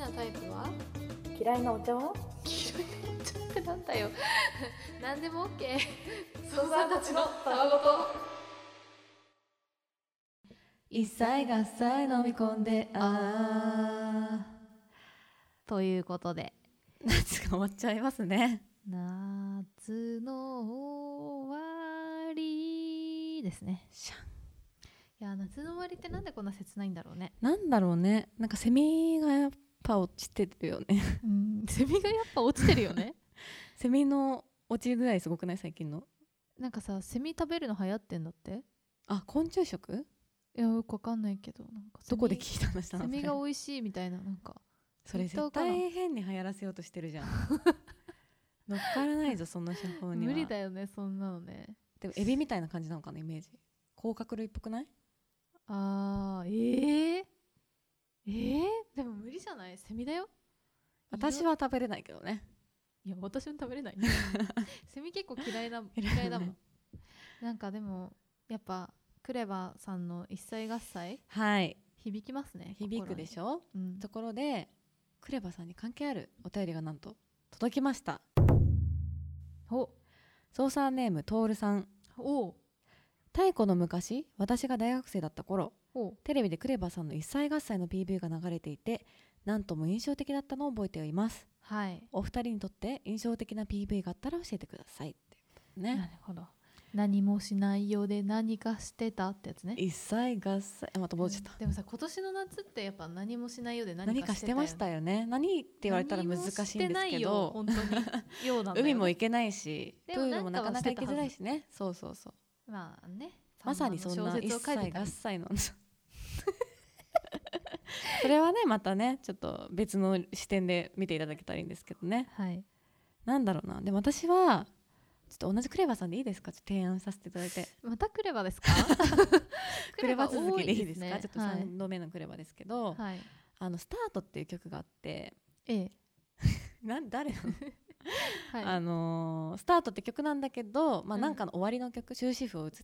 なタイプは？嫌いなお茶は？嫌いなお茶ってなんだよ何でも OK ソーサーたちのたわごと。一切合切飲み込んでということで夏が終わっちゃいますね。夏の終わりですね。シャン。いや夏の終わりってなんでこんな切ないんだろうね。なんだろうね。なんかセミがやっぱ落ちてるよね、セミがやっぱ落ちてるよねセミの落ち具合すごくない？最近のなんかさ、セミ食べるの流行ってんだって。あ、昆虫食？いやよくわかんないけど、なんかどこで聞いた話したの？セミが美味しいみたいな、なんかそれ絶対変に流行らせようとしてるじゃん乗っからないぞそんな手法には無理だよね、そんなのね。でもエビみたいな感じなのかな、イメージ。甲殻類っぽくない？あー、でも無理じゃない？セミだよ。私は食べれないけどね。いや私も食べれない、ね、セミ結構嫌いだもんなんかでもやっぱクレバさんの一切合切、はい、響きますね。響くでしょ、うん、ところでクレバさんに関係あるお便りがなんと届きました。おソーサーネームトールさん。お太古の昔、私が大学生だった頃、テレビでクレバさんの一切合切の PV が流れていて、なんとも印象的だったのを覚えています、はい、お二人にとって印象的な PV があったら教えてくださいってことね。なるほど。何もしないようで何かしてたってやつね。一切合切、また戻っちゃった。でもさ、今年の夏ってやっぱ何もしないようで何かしてたよね。何かしてましたよね。何って言われたら難しいんですけど、何もしてないよ本当にようなんだよ、ね、海も行けないし、プールもなかなか行きづらいしね。そうそうそう。まあね、まさにそんな一切合切のそれはね、またねちょっと別の視点で見ていただけたらいいんですけどね。はい。なんだろうな。でも私はちょっと同じクレバさんでいいですか、ちょっと提案させていただいて。またクレバですかクレバ続きでいいですか、ちょっと3度目のクレバですけど、はい、スタートっていう曲があって、ええ、誰なの、はい、スタートって曲なんだけど、まあ、なんかの終わりの曲、終止符を打つ、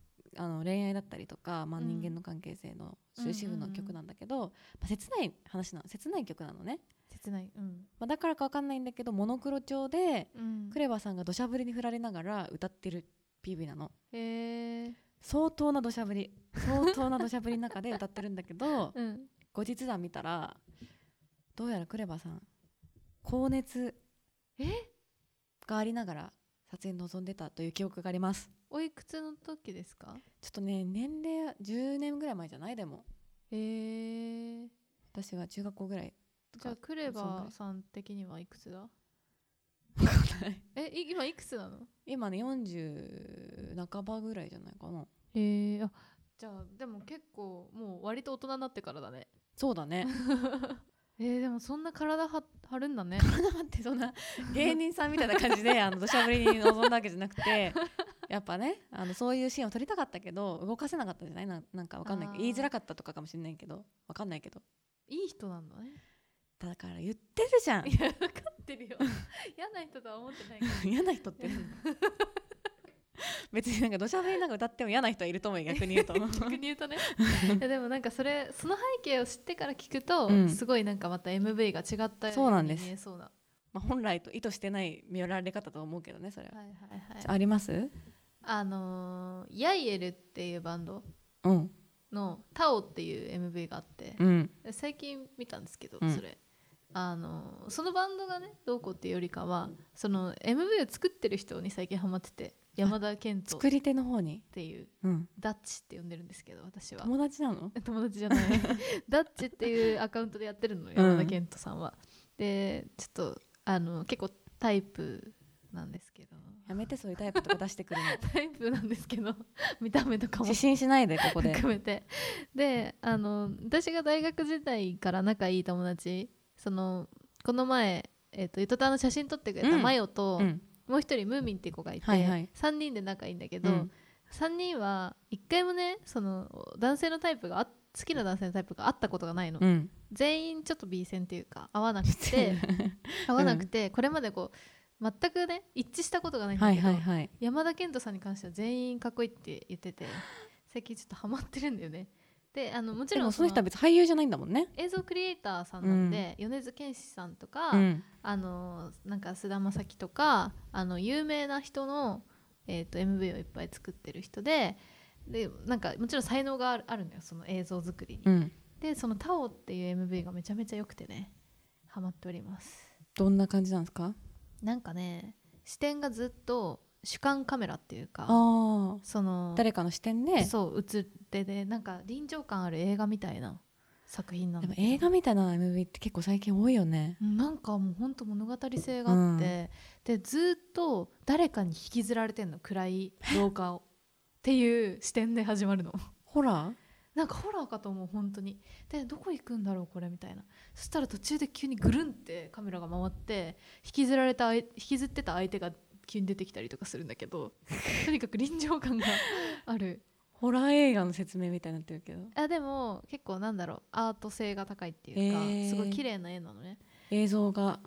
恋愛だったりとか、まあ、人間の関係性の終止符の曲なんだけど、うんうんうん、まあ、切ない話なの、切ない曲なのね。切ない、うん、まあ、だからか分かんないんだけど、モノクロ調で、うん、クレバさんが土砂降りに振られながら歌ってる PV なの。へー、相当な土砂降りの中で歌ってるんだけど、うん、後日談見たらどうやらクレバさん高熱がありながら撮影に臨んでたという記憶があります。おいくつの時ですか？ちょっとね、年齢10年ぐらい前じゃない？でも私が中学校ぐらい。じゃあクレバさん的にはいくつだ？分かんない今いくつなの？今ね40半ばぐらいじゃないかな。あ、じゃあでも結構もう割と大人になってからだね。そうだねでもそんな体張るんだね。体張ってそんな芸人さんみたいな感じで土砂降りに臨んだわけじゃなくてやっぱね、そういうシーンを撮りたかったけど動かせなかったんじゃない？なんか分かんないけど、言いづらかったとかかもしれないけど、分かんないけど。いい人なんだね。だから言ってるじゃん。いや分かってるよ嫌な人とは思ってないから嫌な人って別になんか土砂降りなんか歌っても嫌な人はいると思う。逆に言うと逆に言うとねいやでもなんかその背景を知ってから聞くと、うん、すごいなんかまた MV が違ったように見えそうな。まあ、本来と意図してない見られ方と思うけどね、それは。はいはいはい。あります？ヤイエルっていうバンドのタオっていう MV があって、うん、最近見たんですけど、うん、それそのバンドがねどうこうっていうよりかは、その MV を作ってる人に最近ハマってて、山田健人作り手の方にっていう、うん、ダッチって呼んでるんですけど、私は友達なの？友達じゃないダッチっていうアカウントでやってるの、山田健人さんは、うん、でちょっと結構タイプなんですけど。やめて、そういうタイプとか出してくるのタイプなんですけど見た目とかも自信しないでここで含めて。で私が大学時代から仲いい友達、この前、ゆとたの写真撮ってくれたマヨと、うん、もう一人ムーミンっていう子がいて、はいはい、3人で仲いいんだけど、うん、3人は一回もね男性のタイプが好きな男性のタイプがあったことがないの、うん、全員ちょっと B 線っていうか合わなくて、これまでこう全くね一致したことがないんだけど、はいはいはい、山田健人さんに関しては全員かっこいいって言ってて最近ちょっとハマってるんだよね。でもちろんその人は別に俳優じゃないんだもんね。映像クリエイターさんなんで、うん、米津玄師さんとか、うん、なんか菅田将暉とか有名な人の、MV をいっぱい作ってる人で、でなんかもちろん才能があるんだよ、その映像作りに、うん、でそのタオっていう MV がめちゃめちゃ良くてね、ハマっております。どんな感じなんですか？なんかね、視点がずっと主観カメラっていうか、あ、その誰かの視点でそう映ってで、なんか臨場感ある映画みたいな作品なの。でも映画みたいな MV って結構最近多いよね。なんかもうほんと物語性があって、うん、でずっと誰かに引きずられてんの、暗い廊下をっていう視点で始まるの。ホラー？なんかホラーかと思う本当に。でどこ行くんだろうこれみたいな。そしたら途中で急にぐるんってカメラが回って、引きずってた相手が急に出てきたりとかするんだけどとにかく臨場感があるホラー映画の説明みたいになってるけど、あでも結構なんだろう、アート性が高いっていうか、すごい綺麗な絵なのね。映像が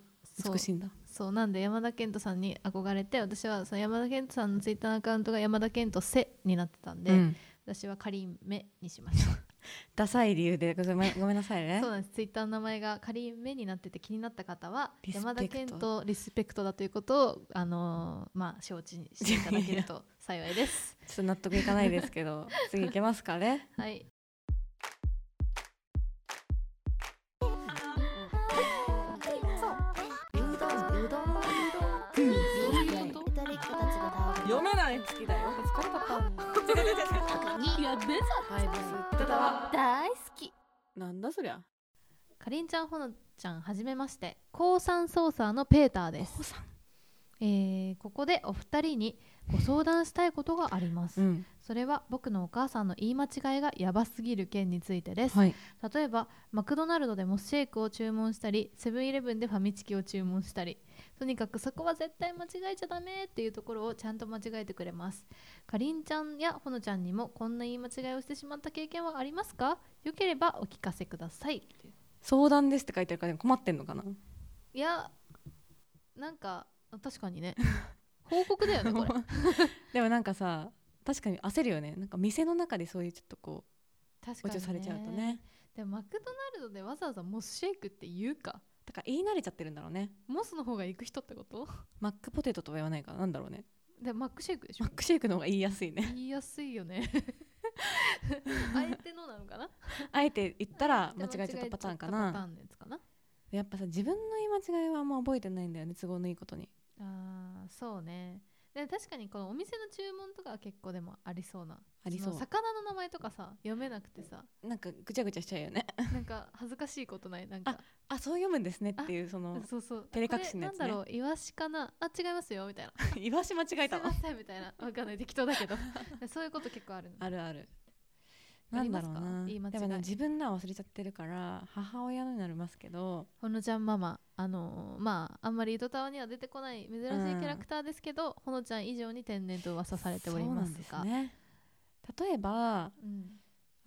美しいんだ。そうなんで山田健人さんに憧れて、私はその山田健人さんのツイッターのアカウントが山田健人せになってたんで、うん、私はカリンメにしましたダサい理由でごめんなさいねそうなんです、ツイッターの名前が仮目になってて、気になった方は山田健とリスペクトだということを、まあ、承知していただけると幸いですちょっと納得いかないですけど次いけますかねはい、読めない好きだよ、疲れたった大好きなんだそりゃ。かりんちゃん、ほのちゃん、はじめまして。高3ソーサーのペーターです。ここでお二人にご相談したいことがあります、うん、それは僕のお母さんの言い間違いがやばすぎる件についてです、はい、例えばマクドナルドでモスシェイクを注文したり、セブンイレブンでファミチキを注文したり、とにかくそこは絶対間違えちゃダメっていうところをちゃんと間違えてくれます。かりんちゃんやほのちゃんにもこんな言い間違いをしてしまった経験はありますか？よければお聞かせください。相談ですって書いてあるから困ってんのかな？いや、なんか確かにね報告だよねこれでもなんかさ、確かに焦るよね。なんか店の中でそういうちょっとこう確かに、ね、されちゃうとね。でもマクドナルドでわざわざモスシェイクって言うか、だから言い慣れちゃってるんだろうね。モスの方が行く人ってこと？マックポテトとは言わないからなんだろうね。でマックシェイクでしょ。マックシェイクの方が言いやすいね。言いやすいよねあえてのなのかなあえて言ったら間違えちゃったパターンかな。パターンのやつかな。やっぱさ、自分の言い間違いはあんま覚えてないんだよね、都合のいいことに。あーそうね。で確かにこのお店の注文とかは結構でもありそうな、ありそう。その魚の名前とかさ読めなくてさ、なんかぐちゃぐちゃしちゃうよねなんか恥ずかしいことない？なんかあそう読むんですねっていう、そのそうそう照れ隠しのやつね。なんだろう、イワシかなあ、違いますよみたいなイワシ間違えたのすいませんみたいな、わかんない適当だけどそういうこと結構あるの。あるある。なんだろうな、言い間違い。でもね、自分らは忘れちゃってるから母親になりますけど、ほのちゃんママ、まああんまり糸タワには出てこない珍しいキャラクターですけど、うん、ほのちゃん以上に天然と噂されておりますが。そうなんですね。例えば、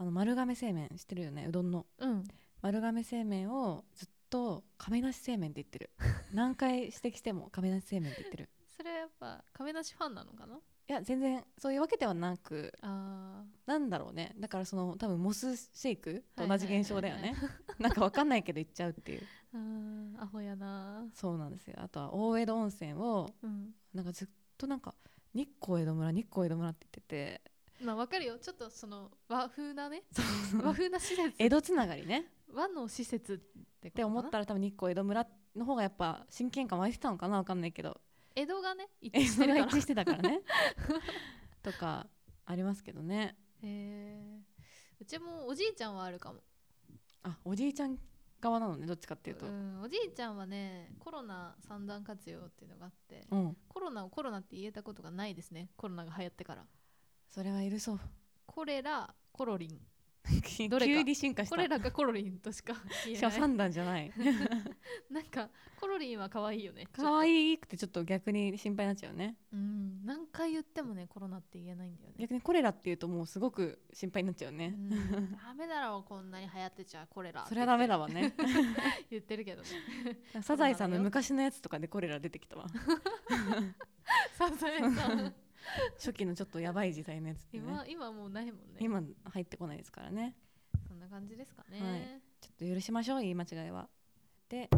うん、丸亀製麺知ってるよね、うどんの、うん、丸亀製麺をずっと亀梨製麺って言ってる何回指摘しても亀梨製麺って言ってるそれはやっぱ亀梨ファンなのかな。いや全然そういうわけではなく、あなんだろうね、だからその多分モスシェイクと同じ現象だよね、はいはいはいはい、なんかわかんないけど言っちゃうっていうあアホやな。そうなんですよ。あとは大江戸温泉を、うん、なんかずっとなんか日光江戸村日光江戸村って言ってて、まあわかるよ、ちょっとその和風なね和風な施設江戸つながりね、和の施設ってことかなって思ったら、多分日光江戸村の方がやっぱ親近感湧いてたのかな、わかんないけど、江戸がね一致してるから、江戸が一致してたからねとかありますけどね。うちもおじいちゃんはあるかも。あ、おじいちゃん側なのね、どっちかっていうと。うん、おじいちゃんはね、コロナ三段活用っていうのがあって、うん、コロナをコロナって言えたことがないですね、コロナが流行ってから。それは許そう。コレラ、コロリンどれか急に進化した。コレラかコロリンとしか言えない。しかも3段じゃないなんかコロリンは可愛いよね。可愛くてちょっと逆に心配になっちゃうね。うん、何回言ってもねコロナって言えないんだよね。逆にコレラって言うともうすごく心配になっちゃうね。うんダメだろう、こんなに流行ってちゃコレラ。それはダメだわね言ってるけどねサザエさんの昔のやつとかでコレラ出てきたわサザエさん初期のちょっとやばい時代のやつ、ね、今もうないもんね。今入ってこないですからね。な感じですかね、はい、ちょっと許しましょう言い間違いは。で、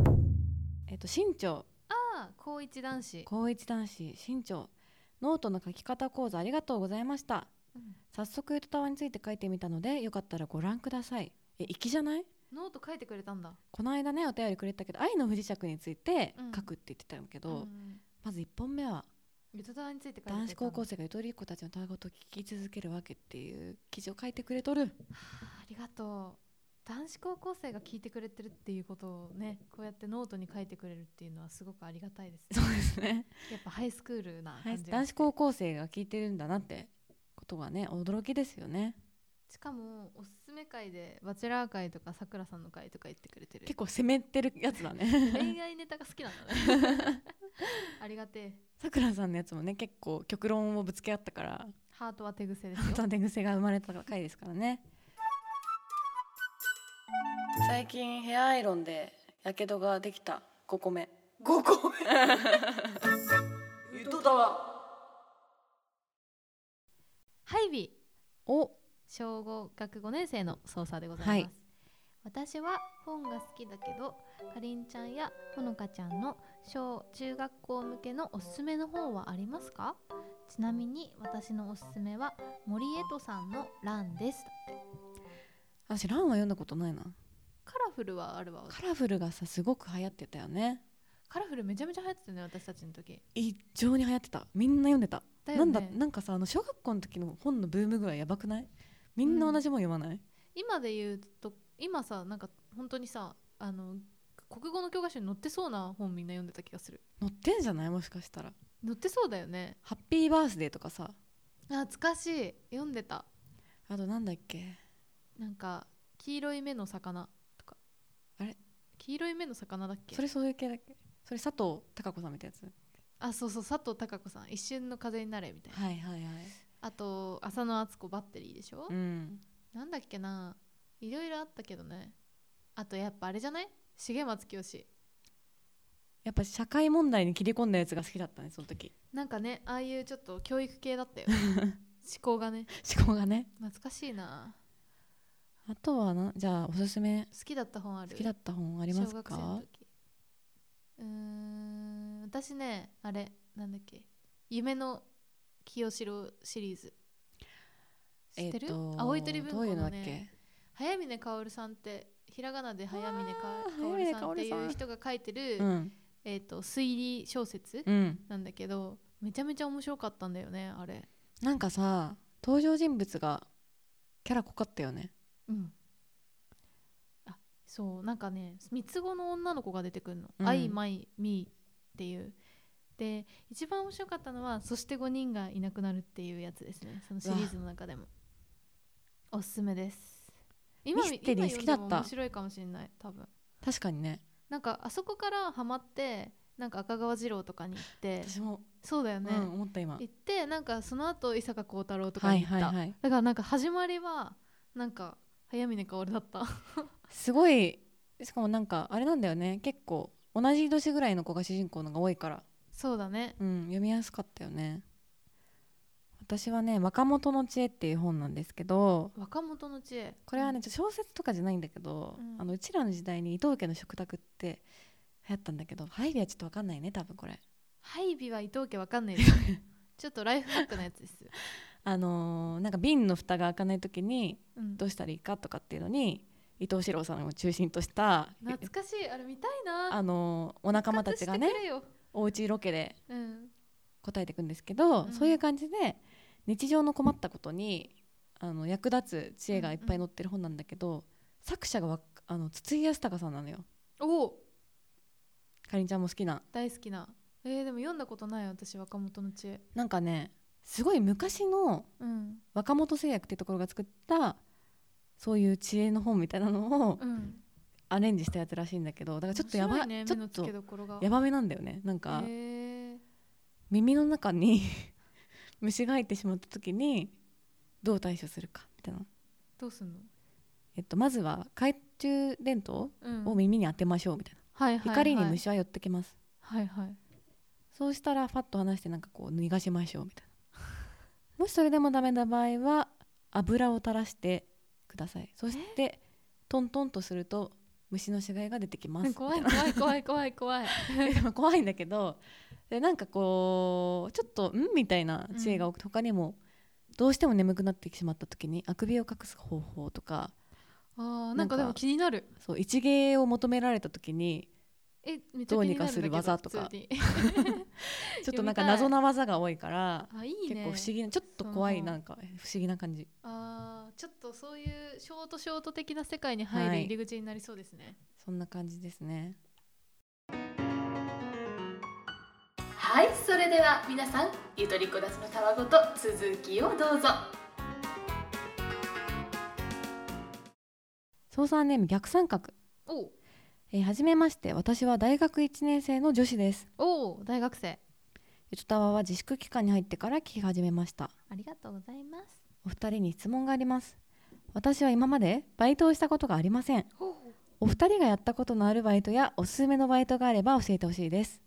身長、あ、高一男子、高一男子身長、ノートの書き方講座ありがとうございました、うん、早速ゆとたわについて書いてみたのでよかったらご覧ください。粋じゃない？ノート書いてくれたんだ。この間ねお便りくれたけど愛の不時着について書くって言ってたんだけど、うん、まず1本目はゆとたわについて書いて男子高校生がゆとりっ子たちのたわごとを聞き続けるわけっていう記事を書いてくれとる、はあ、ありがとう。男子高校生が聞いてくれてるっていうことをねこうやってノートに書いてくれるっていうのはすごくありがたいですね。そうですねやっぱハイスクールな感じ、はい、男子高校生が聞いてるんだなってことがね驚きですよね。しかもおすすめ会でバチェラー会とかさくらさんの会とか言ってくれてる。結構攻めてるやつだね恋愛ネタが好きなんだねありがてえ。さくらさんのやつもね結構極論をぶつけ合ったからハートは手癖ですよ。ハートは手癖が生まれた回ですからね最近ヘアアイロンでやけどができた5個目ゆとたわハイビーお小学5年生の操作でございます、はい、私は本が好きだけどかりんちゃんやほのかちゃんの小中学校向けのおすすめの本はありますか？ちなみに私のおすすめは森江戸さんのランです。だって私ランは読んだことないな。カラフルはあるわ。カラフルがさすごく流行ってたよね。カラフルめちゃめちゃ流行ってたね。私たちの時異常に流行ってた。みんな読んでただよ、ね、なんかさ小学校の時の本のブーム具合やばくない？みんな同じもん読まない、うん、今で言うと今さなんか本当にさ国語の教科書に載ってそうな本みんな読んでた気がする。載ってんじゃない？もしかしたら載ってそうだよね。ハッピーバースデーとかさ懐かしい読んでた。あとなんだっけなんか黄色い目の魚とかあれ黄色い目の魚だっけそれそういう系だっけそれ佐藤孝子さんみたいなやつ。あそうそう佐藤孝子さん一瞬の風になれみたいな。はいはいはい。あと浅野敦子バッテリーでしょ、うん、なんだっけないろいろあったけどね。あとやっぱあれじゃない重松清やっぱ社会問題に切り込んだやつが好きだったねその時。なんかねああいうちょっと教育系だったよ思考がね思考がね懐かしいな。あとはじゃあおすすめ好きだった本ある？好きだった本ありますか？小学生の時私ねあれなんだっけ夢の清志郎シリーズ知ってる？青い鳥文庫のね早峰薫さんってひらがなで早峰薫さんっていう人が書いてる、うん推理小説なんだけど、うん、めちゃめちゃ面白かったんだよねあれ。なんかさ登場人物がキャラ濃かったよね。うんあそうなんかね三つ子の女の子が出てくるの、うん、アイマイミーっていうで一番面白かったのはそして5人がいなくなるっていうやつですね。そのシリーズの中でもおすすめです。今ミステリー好きだった。今読んでも面白いかもしれない多分。確かにねなんかあそこからハマってなんか赤川次郎とかに行って私もそうだよね、うん、思った今行ってなんかその後伊坂幸太郎とかに行った、はいはいはい、だからなんか始まりはなんか早峰薫だったすごい。しかもなんかあれなんだよね結構同じ年ぐらいの子が主人公のが多いからそうだね、うん、読みやすかったよね。私はね若元の知恵っていう本なんですけど若元の知恵これはね、うん、小説とかじゃないんだけど、うん、うちらの時代に伊東家の食卓って流行ったんだけどハイビはちょっと分かんないね多分これ。ハイビは伊東家分かんないですちょっとライフハックのやつですなんか瓶の蓋が開かない時にどうしたらいいかとかっていうのに、うん伊東四郎さんを中心とした懐かしいあれ見たいなお仲間たちがねおうちロケで答えていくんですけど、うん、そういう感じで日常の困ったことに役立つ知恵がいっぱい載ってる本なんだけど、うんうん、作者が筒井康隆さんなのよ。おかりんちゃんも好きな大好きなでも読んだことない私若元の知恵。なんかねすごい昔の若元製薬ってところが作ったそういう知恵の本みたいなのをアレンジしたやつらしいんだけどだからちょっとやばい、ね、ちょっとやばめなんだよね。なんか耳の中に虫が入ってしまった時にどう対処するかみたいな。どうすんの？まずは懐中電灯を耳に当てましょうみたいな、うんはいはいはい、光に虫は寄ってきます、はいはい、そうしたらファッと離してなんかこう逃がしましょうみたいなもしそれでもダメな場合は油を垂らしてください。そしてトントンとすると虫の死骸が出てきます。怖い怖い怖い怖い怖い怖いんだけど、でなんかこうちょっとんみたいな知恵が多くて、他にもどうしても眠くなってしまった時にあくびを隠す方法とか。あ、なんかでも気になる。そう、一芸を求められた時にどうにかする技とかちょっとなんか謎な技が多いから、いい、ね、結構不思議な、ちょっと怖い、なんか不思議な感じ。あ、ちょっとそういうショート的な世界に入る入り口になりそうですね、はい、そんな感じですね。はい、それでは皆さん、ゆとりこだすのたわごと続きをどうぞ。操作ネーム逆三角。お、はじめまして、私は大学1年生の女子です。お、大学生。ゆとたわは自粛期間に入ってから聞き始めました。ありがとうございます。お二人に質問があります。私は今までバイトをしたことがありません。お二人がやったことのあるバイトやおすすめのバイトがあれば教えてほしいです。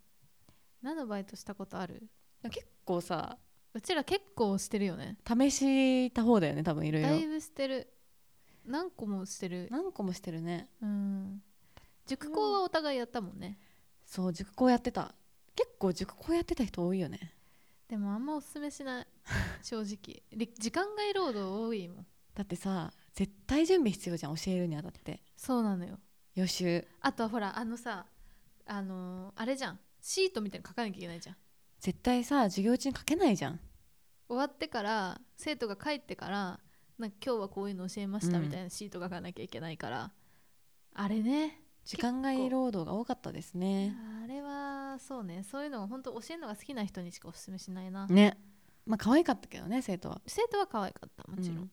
何のバイトしたことある？結構さ、うちら結構してるよね。試した方だよね、多分いろいろ。だいぶしてる。何個もしてるね。うん、塾講はお互いやったもんね、うん、そう、塾講やってた。結構塾講やってた人多いよね。でもあんまおすすめしない正直時間外労働多いもん。だってさ、絶対準備必要じゃん、教えるにあたって。そうなのよ、予習。あとはほら、あのさ、あれじゃん、シートみたいに書かなきゃいけないじゃん。絶対さ、授業中に書けないじゃん。終わってから、生徒が帰ってから、なんか今日はこういうの教えましたみたいなシートが書かなきゃいけないから、うん、あれね、時間外労働が多かったですね。あれはそうね、そういうのを本当教えるのが好きな人にしかおすすめしないな。ね、まあ可愛かったけどね、生徒は可愛かった、もちろん、うん、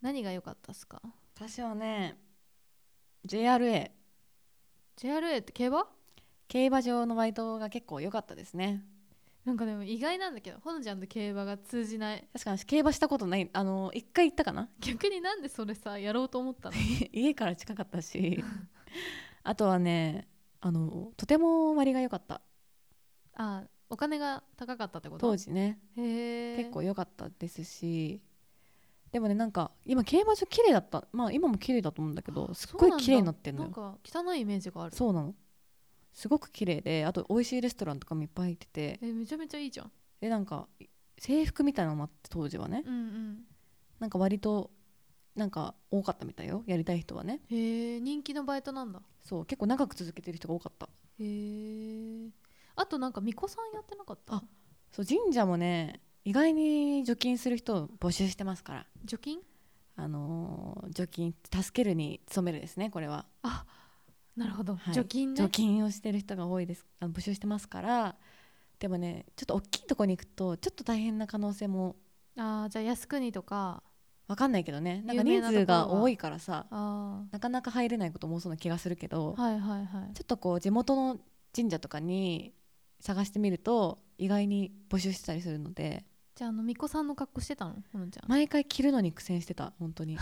何が良かったっすか？私はね、 JRA って競馬場のバイトが結構良かったですね。なんかでも意外なんだけど、ほのちゃんと競馬が通じない。確かに競馬したことない。一回行ったかな。逆になんでそれさ、やろうと思ったの？家から近かったしあとはね、とても割が良かった。あ、お金が高かったってこと？当時ね。へ、結構良かったですし、でもね、なんか今競馬場綺麗だった。まあ今も綺麗だと思うんだけど、すっごい綺麗になってんのよ。なんか汚いイメージがある。そうなの、すごく綺麗で、あと美味しいレストランとかもいっぱい入ってて、めちゃめちゃいいじゃん。で、なんか制服みたいなのもあって、当時はね、うんうん、なんか割となんか多かったみたいよ、やりたい人はね。へえ、人気のバイトなんだ。そう、結構長く続けてる人が多かった。へえ。あとなんか巫女さんやってなかった？あ、そう、神社もね、意外に除菌する人を募集してますから。除菌？除菌、助けるに勤めるですね、これは。あ、なるほど、はい、除菌ね。除菌をしてる人が多いです。募集してますから。でもね、ちょっと大きいとこに行くとちょっと大変な可能性も。あ、じゃあ靖国とかわかんないけどね、なんか人数が多いからさ、なかなか入れないことも多そうな気がするけど、はいはいはい、ちょっとこう地元の神社とかに探してみると意外に募集してたりするので。じゃあ巫女さんの格好してたの？ほのちゃん毎回着るのに苦戦してた、本当に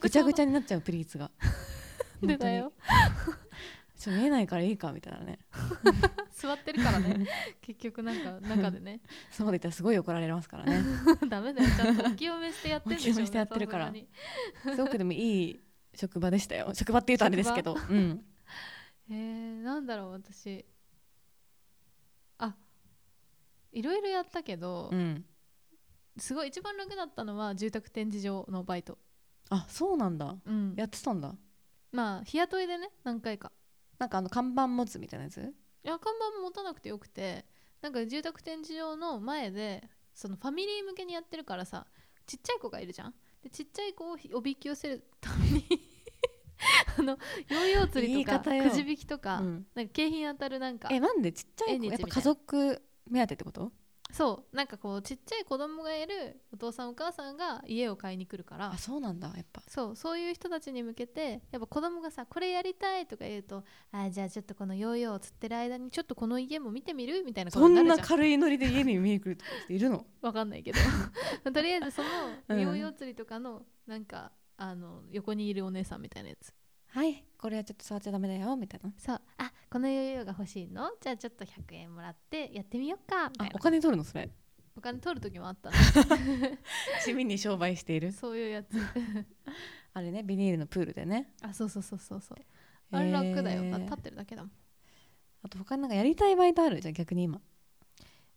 ぐちゃぐちゃになっちゃうプリーツが本当によちょっと見えないからいいかみたいなね座ってるからね結局なんか中でねそうでいったらすごい怒られますからねダメだよ、ちゃんとお清めしてやってるんでしょうね。お清めしてやってるからすごくでもいい職場でしたよ。職場って言うとあれですけど、うん、なんだろう、私いろいろやったけど、うん、すごい一番楽だったのは住宅展示場のバイト。あ、そうなんだ、うん、やってたんだ。まあ日雇いでね、何回か。なんか看板持つみたいなやつ？いや、看板持たなくてよくて、なんか住宅展示場の前でそのファミリー向けにやってるからさ、ちっちゃい子がいるじゃん。でちっちゃい子をおびき寄せるためにヨーヨー釣りとかくじ引きとか、うん、なんか景品当たるなんか。なんでちっちゃい子やっぱ家族目当てってこと？そう、なんかこうちっちゃい子供がいるお父さんお母さんが家を買いに来るから。あ、そうなんだ。やっぱそういう人たちに向けて、やっぱ子供がさ、これやりたいとか言うと、じゃあちょっとこのヨーヨーを釣ってる間にちょっとこの家も見てみるみたいなことになるじゃん。そんな軽いノリで家に見に来る人いるの？わかんないけどとりあえずそのヨーヨー釣りとかのなんか横にいるお姉さんみたいなやつ。はい、これはちょっと触っちゃダメだよみたいな。そう、このヨーヨーが欲しいの？じゃあちょっと100円もらってやってみようかみたいな。お金取るの？それお金取る時もあった。地味に商売しているそういうやつあれね、ビニールのプールでね。あ、そうそうそうそうそう、あれ楽だよ、立ってるだけだもん。あと他になんかやりたいバイトある？じゃあ逆に今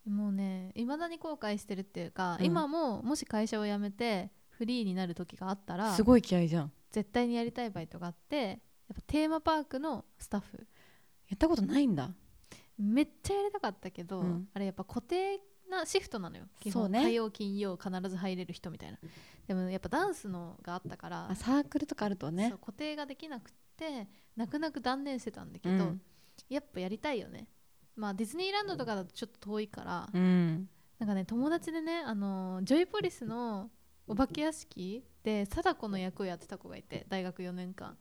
もうね、いまだに後悔してるっていうか、うん、今ももし会社を辞めてフリーになる時があったら、すごい気合いじゃん、絶対にやりたいバイトがあって、やっぱテーマパークのスタッフ。やったことないんだ。めっちゃやりたかったけど、うん、あれやっぱ固定なシフトなのよ基本、ね、火曜金曜必ず入れる人みたいな。でもやっぱダンスのがあったから、あ、サークルとかあるとね、そう固定ができなくて泣く泣く断念してたんだけど、うん、やっぱやりたいよね。まあ、ディズニーランドとかだとちょっと遠いから、うん、なんかね友達でね、ジョイポリスのお化け屋敷で貞子の役をやってた子がいて、大学4年間、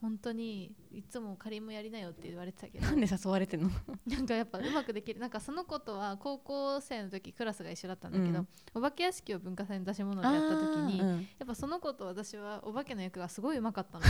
本当にいつもカリンもやりなよって言われてたけど、なんで誘われてんのなんかやっぱうまくできる、なんかその子とは高校生の時クラスが一緒だったんだけど、うん、お化け屋敷を文化祭の出し物でやった時に、うん、やっぱその子と私はお化けの役がすごいうまかったの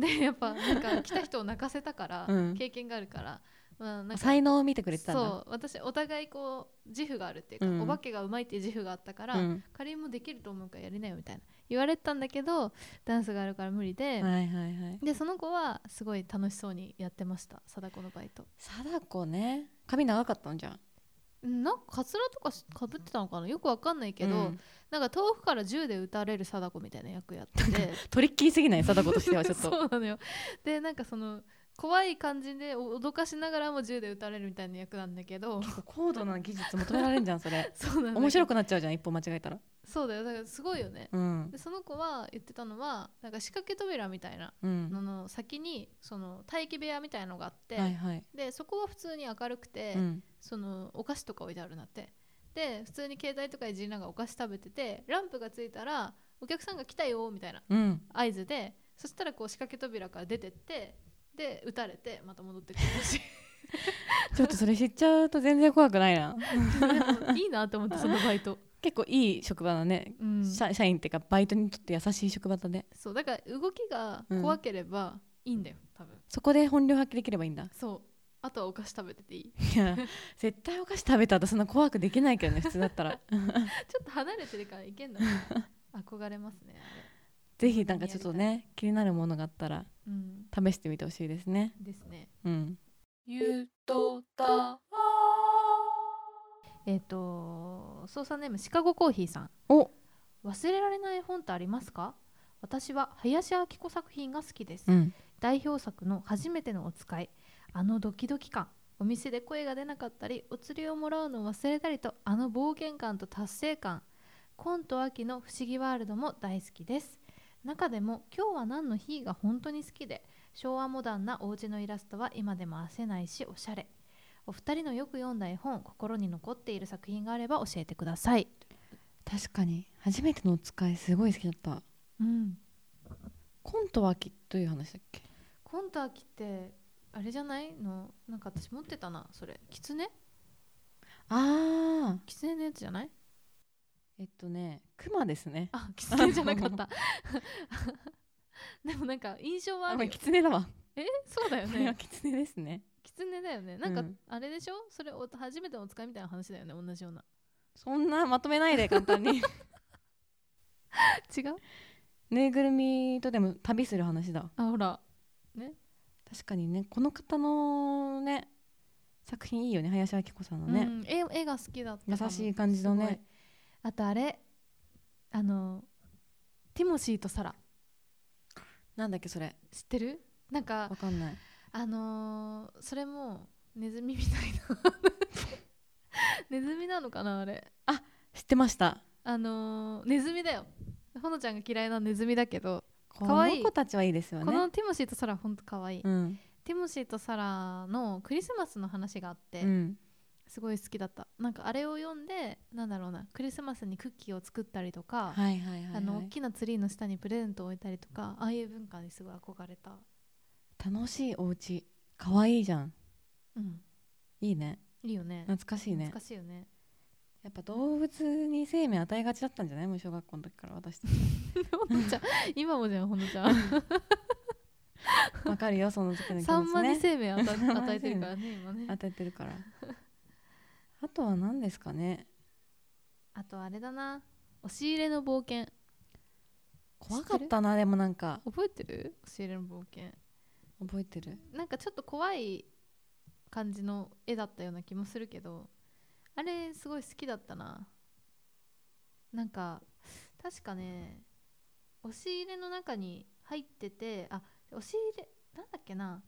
で、やっぱなんか来た人を泣かせたから、うん、経験があるから、まあ、なんか才能を見てくれてたんだ。そう、私お互いこう自負があるっていうか、うん、お化けがうまいっていう自負があったから、うん、カリンもできると思うからやりなよみたいな言われてたんだけど、ダンスがあるから無理で、はいはいはい、でその子はすごい楽しそうにやってました、貞子のバイト。貞子ね、髪長かったんじゃん。なんかカツラとかかぶってたのかな、よくわかんないけど、うん、なんか遠くから銃で撃たれる貞子みたいな役やっててトリッキーすぎない、貞子としてはちょっとそうなのよ。でなんかその怖い感じで脅かしながらも銃で撃たれるみたいな役なんだけど、結構高度な技術求められるんじゃんそれそうなんだ、面白くなっちゃうじゃん一歩間違えたら。そうだよ、だからすごいよね、うん、でその子は言ってたのは、なんか仕掛け扉みたいなのの先にその待機部屋みたいなのがあって、はいはい、でそこは普通に明るくて、うん、そのお菓子とか置いてあるなって、で普通に携帯とかいじりながらお菓子食べてて、ランプがついたらお客さんが来たよみたいな合図で、うん、そしたらこう仕掛け扉から出てって、で撃たれてまた戻ってくるしちょっとそれ知っちゃうと全然怖くないなでいいなと思ってそのバイト結構いい職場だね、うん、社員っていうかバイトにとって優しい職場だね。そうだから動きが怖ければいいんだよ、うん、多分そこで本領発揮できればいいんだ。そう、あとはお菓子食べてていいいや絶対お菓子食べた後そんな怖くできないけどね普通だったらちょっと離れてるからいけんだ憧れますね。ぜひなんかちょっとね気になるものがあったら、うん、試してみてほしいですね。ですね。うん。ゆとた。操作ネームシカゴコーヒーさん。お。忘れられない本ってありますか？私は林明子作品が好きです。うん、代表作の初めてのお使い、あのドキドキ感、お店で声が出なかったり、お釣りをもらうのを忘れたりと、あの冒険感と達成感、コント秋の不思議ワールドも大好きです。中でも今日は何の日が本当に好きで、昭和モダンなお家のイラストは今でも褪せないしおしゃれ。お二人のよく読んだ絵本、心に残っている作品があれば教えてください。確かに初めてのお使いすごい好きだった、うん、コント秋という話だっけ。コント秋ってあれじゃないの、なんか私持ってたなそれ、キツネ。ああ、キツネのやつじゃない。クマですね。あ、キツネじゃなかったでもなんか印象はあるよ。キツネだわ。え、そうだよね、これはキツネですね。キツネだよね。なんかあれでしょ、うん、それ初めてのお使いみたいな話だよね、同じような。そんなまとめないで簡単に違う、ぬいぐるみとでも旅する話だ。あ、ほらね、確かにね、この方のね作品いいよね、林明子さんのね、うん、絵が好きだったかも。優しい感じのね。あとあれ、ティモシーとサラ、なんだっけそれ、知ってる？なんかわかんない。それもネズミみたいなネズミなのかなあれ。あ、知ってました。ネズミだよ。ほのちゃんが嫌いなネズミだけど可愛い。この子たちはいいですよね。このティモシーとサラほんと可愛い、うん、ティモシーとサラのクリスマスの話があって、うん、すごい好きだった。なんかあれを読んで、なんだろうな、クリスマスにクッキーを作ったりとか、はいはいはいはい、大きなツリーの下にプレゼントを置いたりとか、ああいう文化にすごい憧れた。楽しいお家、かわいいじゃん。うん。いいね。いいよね。懐かしいね。懐かしいよね。やっぱ動物に生命与えがちだったんじゃない？もう小学校の時から私たち。ほのちゃん、今もじゃんほのちゃん。わかるよ、その時の気持ちね。3万に生命与えてるからね今ね。与えてるから。あとは何ですかね。あとあれだな、押し入れの冒険。怖かったな。でもなんか覚えてる？教えるの冒険覚えてる？なんかちょっと怖い感じの絵だったような気もするけど、あれすごい好きだったな。なんか確かね、押し入れの中に入ってて、あ、押し入れなんだっけな、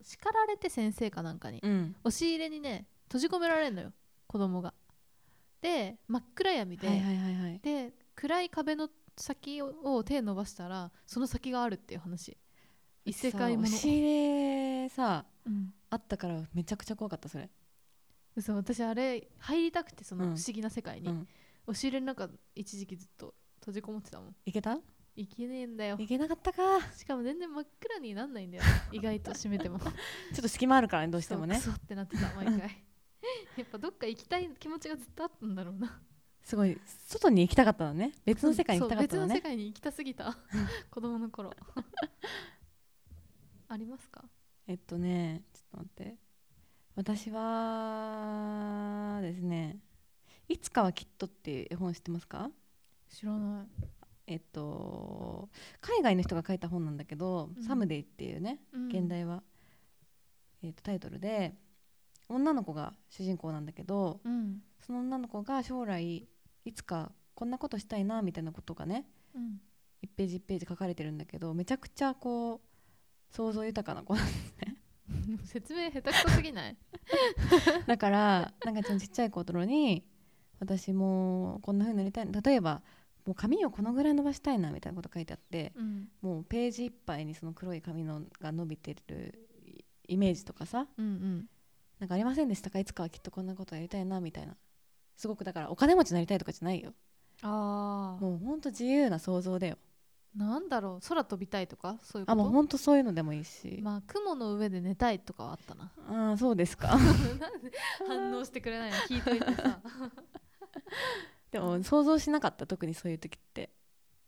叱られて先生かなんかに、うん、押し入れにね閉じ込められるのよ子供が。で真っ暗闇で、はいはいはいはい、で暗い壁の先を手伸ばしたらその先があるっていう話。異世界もの。押し入れさ、うん、あったからめちゃくちゃ怖かったそれ。そう、私あれ入りたくて、その不思議な世界に、うん、押し入れの中一時期ずっと閉じこもってたもん。行けた？行けねえんだよ。行けなかったか。しかも全然真っ暗になんないんだよ意外と閉めてもちょっと隙間あるからね、どうしてもね。クソってなってた毎回やっぱどっか行きたい気持ちがずっとあったんだろうな。すごい外に行きたかったのね。別の世界に行きたかったのね。別の世界に行きたすぎた子供の頃ありますか？ちょっと待って。私はですね、いつかはきっとっていう絵本知ってますか？知らない。海外の人が書いた本なんだけど、うん、サムデイっていうね、現代は、タイトルで、女の子が主人公なんだけど、うん、その女の子が将来いつかこんなことしたいなみたいなことがね、うん、1ページ1ページ書かれてるんだけど、めちゃくちゃこう想像豊かな子なんですね説明下手くそすぎないだからなんかちっちゃい頃に私もこんな風になりたい、例えばもう髪をこのぐらい伸ばしたいなみたいなこと書いてあって、うん、もうページいっぱいにその黒い髪のが伸びてるイメージとかさ、うんうん、なんかありませんでしたか？いつかはきっとこんなことやりたいなみたいな。すごくだからお金持ちになりたいとかじゃないよ。あ、もうほんと自由な想像だよ。なんだろう、空飛びたいとかそういうこと？あ、もうほんとそういうのでもいいし、まあ雲の上で寝たいとかはあったな。あ、そうですかなんで反応してくれないの聞いといてさでも想像しなかった。特にそういう時って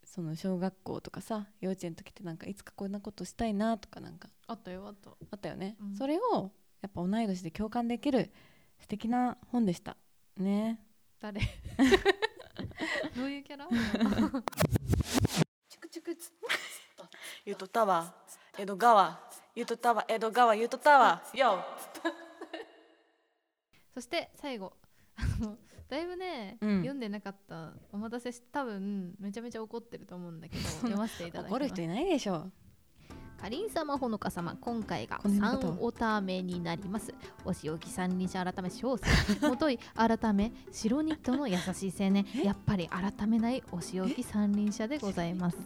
その小学校とかさ幼稚園の時ってなんかいつかこんなことしたいなとかなんかあったよ。あったよね、うん、それをやっぱ同い年で共感できる素敵な本でしたね。誰どういうキャラゆとたわ江戸川ゆとたわ江戸川ゆとたわよそして最後だいぶね、うん、読んでなかった。お待たせして、多分めちゃめちゃ怒ってると思うんだけど読ませていただきます怒る人いないでしょ。かりん様ほのか様、今回が3おためになります。おしおき三輪車改め小生もとい改め白ニットの優しい青年やっぱり改めないおしおき三輪車でございます。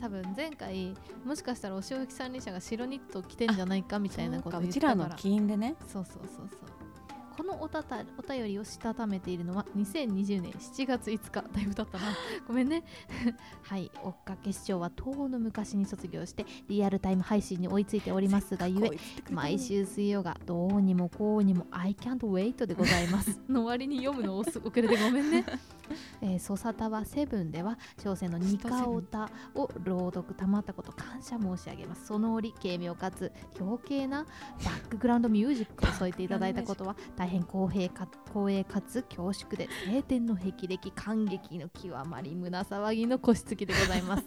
多分前回もしかしたらおしおき三輪車が白ニット着てんじゃないかみたいなことを言ったから、うちらの起因でね。そうそうそうそう。このお便りをしたためているのは2020年7月5日。だいぶ経ったなごめんねはい、追っかけ視聴はとうの昔に卒業してリアルタイム配信に追いついておりますがゆえ、毎週水曜がどうにもこうにも I can't wait でございますの割に読むの遅れてごめんねソサタワセブンでは小生のニカオタを朗読たまったこと感謝申し上げます。その折軽妙かつ強勁なバックグラウンドミュージックを添えていただいたことは大変光栄かつ恐縮で、晴天の霹靂感激の極まり胸騒ぎの腰つきでございます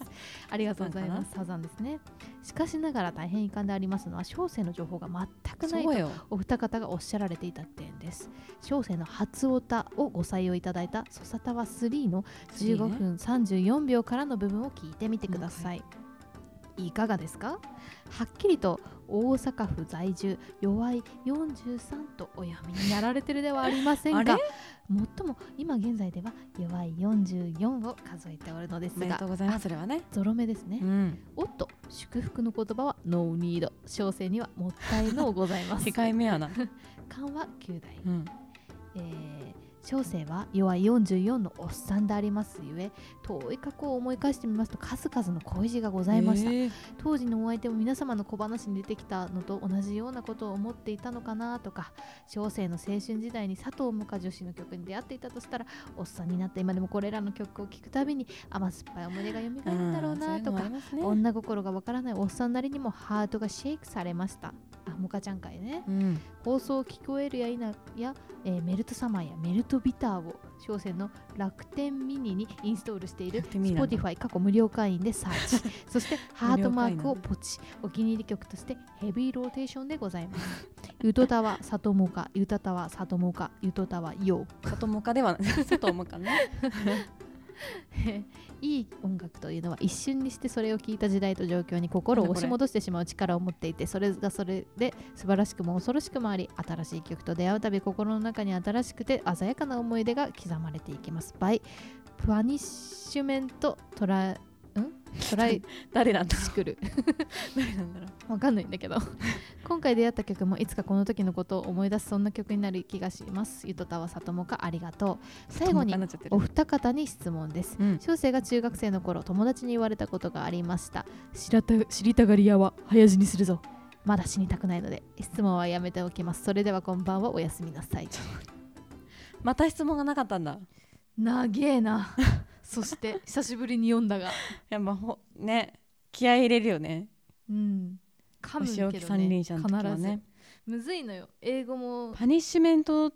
ありがとうございます。サザンですね。しかしながら大変遺憾でありますのは小生の情報が全くないとお二方がおっしゃられていた点です。小生の初オタをご採用いただいたソサタワ3の15分34秒からの部分を聞いてみてください。いかがですか？はっきりと大阪府在住弱い43とお読みになられてるではありませんがもっとも今現在では弱い44を数えておるのですが、おめでとうございます。それはねゾロ目ですね、うん、おっと祝福の言葉はノーニード。小生にはもったいのございます2回目やな勘は9代、うん、小生は弱い44のおっさんでありますゆえ、遠い過去を思い返してみますと数々の恋路がございました、当時のお相手も皆様の小話に出てきたのと同じようなことを思っていたのかなとか、小生の青春時代に佐藤萌歌女子の曲に出会っていたとしたらおっさんになった今でもこれらの曲を聴くたびに甘酸っぱい思い出が蘇るんだろうなとか、ね、女心がわからないおっさんなりにもハートがシェイクされました。あ、萌歌ちゃん会ね、うん、放送を聞こえるやいなや、メルト様やメルトトビターを商船の楽天ミニにインストールしている Spotify 過去無料会員でサーチそしてハートマークをポチ、お気に入り曲としてヘビーローテーションでございますゆとたわさともか、ゆたたわさともか、ゆとたわようさともかではないさともかねいい音楽というのは一瞬にしてそれを聞いた時代と状況に心を押し戻してしまう力を持っていて、それがそれで素晴らしくも恐ろしくもあり、新しい曲と出会うたび心の中に新しくて鮮やかな思い出が刻まれていきます。by プアニッシュメントトライ誰なんだろうわかんないんだけど今回出会った曲もいつかこの時のことを思い出す、そんな曲になる気がします。ゆとたわさともかありがとう。最後にお二方に質問です、小生が中学生の頃友達に言われたことがありました。知りたがり屋は早死にするぞ。まだ死にたくないので質問はやめておきます。それではこんばんは、おやすみなさいまた質問がなかったんだ、なげえなそして久しぶりに読んだがいや、まあね、気合い入れるよね、噛むけどね、お仕置き三輪車の時はねむずいのよ。英語もパニッシュメント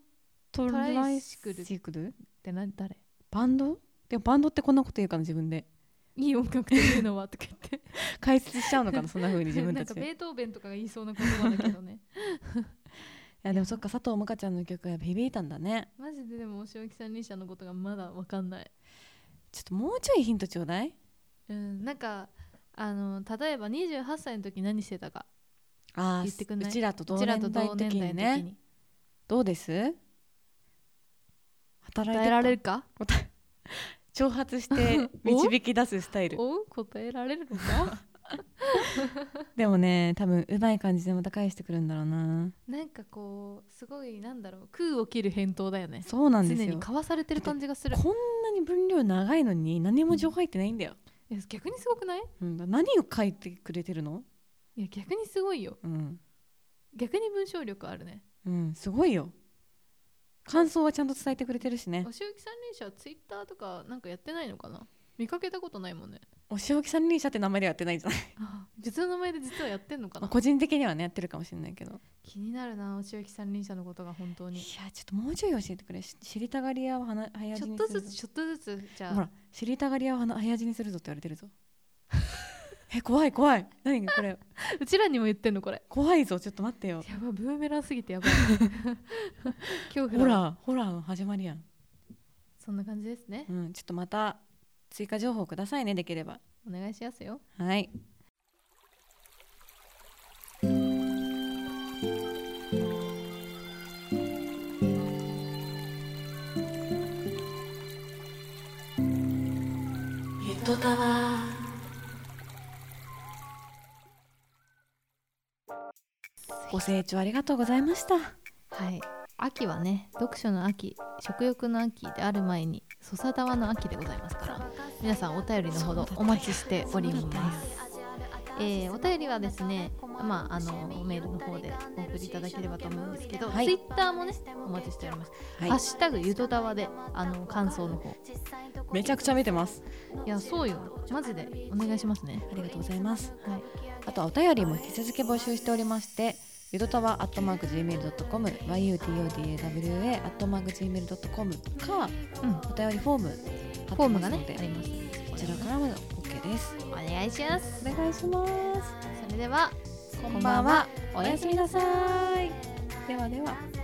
トライシクルって誰バンドでもバンドってこんなこと言うかな、自分でいい音楽というのはとか言って解説しちゃうのかなそんな風に自分たちでなんかベートーベンとかが言いそうな言葉だけどねいやでもそっか、佐藤萌歌ちゃんの曲が響いたんだね。マジででもお仕置き三輪車のことがまだ分かんない。ちょっともうちょいヒントちょうだい。なんか例えば28歳の時何してたか言ってくんない？うちらと同年代の時にね。どうです？答えられるか？挑発して導き出すスタイル。答えられるのか？でもね、多分うまい感じでまた返してくるんだろうな。なんかこうすごいなんだろう、空を切る返答だよね。そうなんですよ。常にかわされてる感じがする。こんなに分量長いのに何も情報入ってないんだよ。逆にすごくない？何を書いてくれてるの？いや逆にすごいよ、逆に文章力あるね。すごいよ。感想はちゃんと伝えてくれてるしね。お仕置き三輪車はツイッターとかなんかやってないのかな？見かけたことないもんね。お仕置き三輪車って名前ではやってないんじゃない？別の名前で実はやってんのかな個人的にはねやってるかもしれないけど。気になるな、お仕置き三輪車のことが本当に。いやちょっともうちょい教えてくれ。知りたがり屋を早死にするぞ。ちょっとずつじゃあほら、知りたがり屋を早死にするぞって言われてるぞ怖い何これうちらにも言ってんのこれ。怖いぞ、ちょっと待ってよ。やば、ブーメランすぎてやばい恐怖。ホラーの始まりやん。そんな感じですね。ちょっとまた追加情報くださいね、できればお願いしますよ。はい、ゆとたわ。ご清聴ありがとうございました。はい、秋はね、読書の秋、食欲の秋である前にそさたわの秋でございますから、皆さんお便りのほどお待ちしております。お便りはですね、メールの方でお送りいただければと思うんですけど、ツイッターもねお待ちしております、ハッシュタグゆとたわで感想の方めちゃくちゃ見てます。いやそうよ、マジでお願いしますね。ありがとうございます、あとはお便りも引き続き募集しておりまして、ゆとたわ @gmail.com、yutotawa@gmail.com か、お便りフォームがねありますので、こちらからも OK です。お願いします。お願いします。それではこんばんは、おやすみなさい。ではでは。